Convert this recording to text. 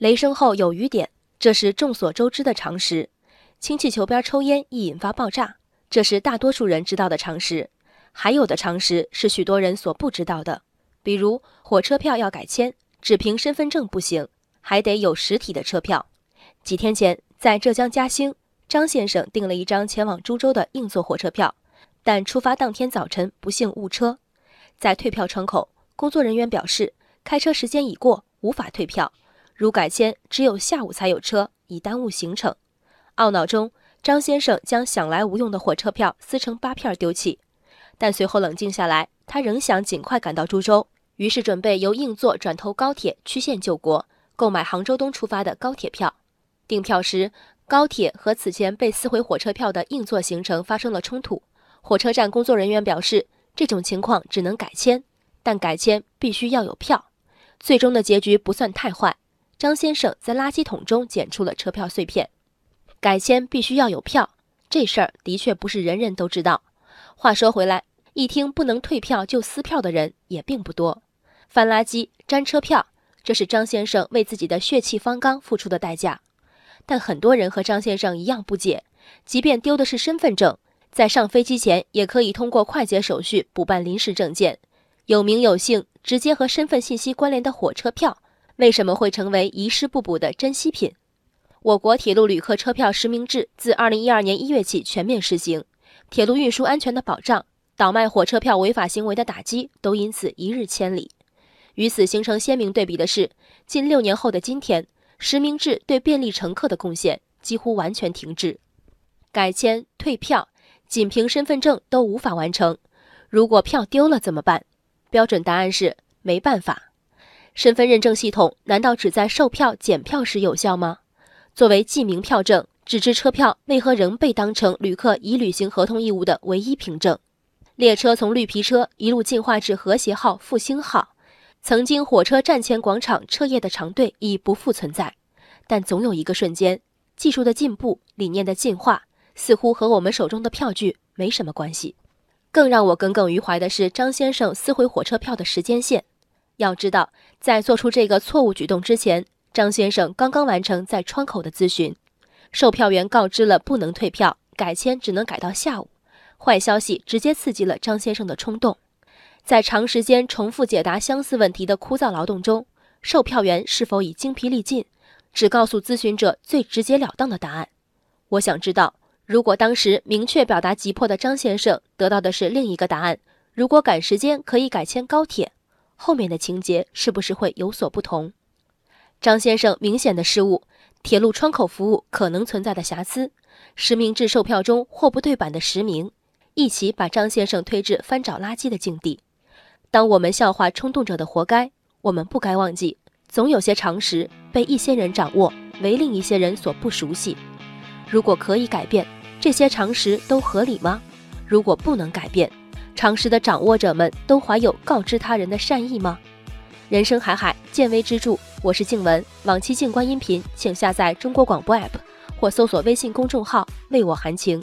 雷声后有雨点，这是众所周知的常识。氢气球边抽烟易引发爆炸，这是大多数人知道的常识。还有的常识是许多人所不知道的，比如火车票要改签，只凭身份证不行，还得有实体的车票。几天前，在浙江嘉兴，张先生订了一张前往株洲的硬座火车票，但出发当天早晨不幸误车。在退票窗口，工作人员表示，开车时间已过，无法退票，如改签只有下午才有车，以耽误行程。懊恼中，张先生将想来无用的火车票撕成8片丢弃，但随后冷静下来，他仍想尽快赶到株洲，于是准备由硬座转投高铁曲线救国，购买杭州东出发的高铁票。订票时，高铁和此前被撕毁火车票的硬座行程发生了冲突。火车站工作人员表示，这种情况只能改签，但改签必须要有票。最终的结局不算太坏，张先生在垃圾桶中捡出了车票碎片。改签必须要有票，这事儿的确不是人人都知道。话说回来，一听不能退票就撕票的人也并不多。翻垃圾、粘车票，这是张先生为自己的血气方刚付出的代价。但很多人和张先生一样不解，即便丢的是身份证，在上飞机前也可以通过快捷手续补办临时证件。有名有姓、直接和身份信息关联的火车票，为什么会成为遗失不补的珍稀品？我国铁路旅客车票实名制自2012年1月起全面施行，铁路运输安全的保障，倒卖火车票违法行为的打击都因此一日千里。与此形成鲜明对比的是，近6年后的今天，实名制对便利乘客的贡献几乎完全停滞。改签、退票，仅凭身份证都无法完成，如果票丢了怎么办？标准答案是没办法。身份认证系统难道只在售票、检票时有效吗？作为记名票证，纸质车票为何仍被当成旅客已履行合同义务的唯一凭证？列车从绿皮车一路进化至和谐号、复兴号，曾经火车站前广场彻夜的长队已不复存在，但总有一个瞬间，技术的进步、理念的进化，似乎和我们手中的票据没什么关系。更让我耿耿于怀的是张先生撕毁火车票的时间线。要知道，在做出这个错误举动之前，张先生刚刚完成在窗口的咨询，售票员告知了不能退票，改签只能改到下午。坏消息直接刺激了张先生的冲动。在长时间重复解答相似问题的枯燥劳动中，售票员是否已精疲力尽，只告诉咨询者最直截了当的答案？我想知道，如果当时明确表达急迫的张先生得到的是另一个答案，如果赶时间可以改签高铁，后面的情节是不是会有所不同？张先生明显的失误，铁路窗口服务可能存在的瑕疵，实名制售票中货不对版的实名，一起把张先生推至翻找垃圾的境地。当我们笑话冲动者的活该，我们不该忘记，总有些常识被一些人掌握，为另一些人所不熟悉。如果可以改变，这些常识都合理吗？如果不能改变，常识的掌握者们都怀有告知他人的善意吗？人生海海，见微知著。我是静文，往期静观音频请下载中国广播 app 或搜索微信公众号为我含情。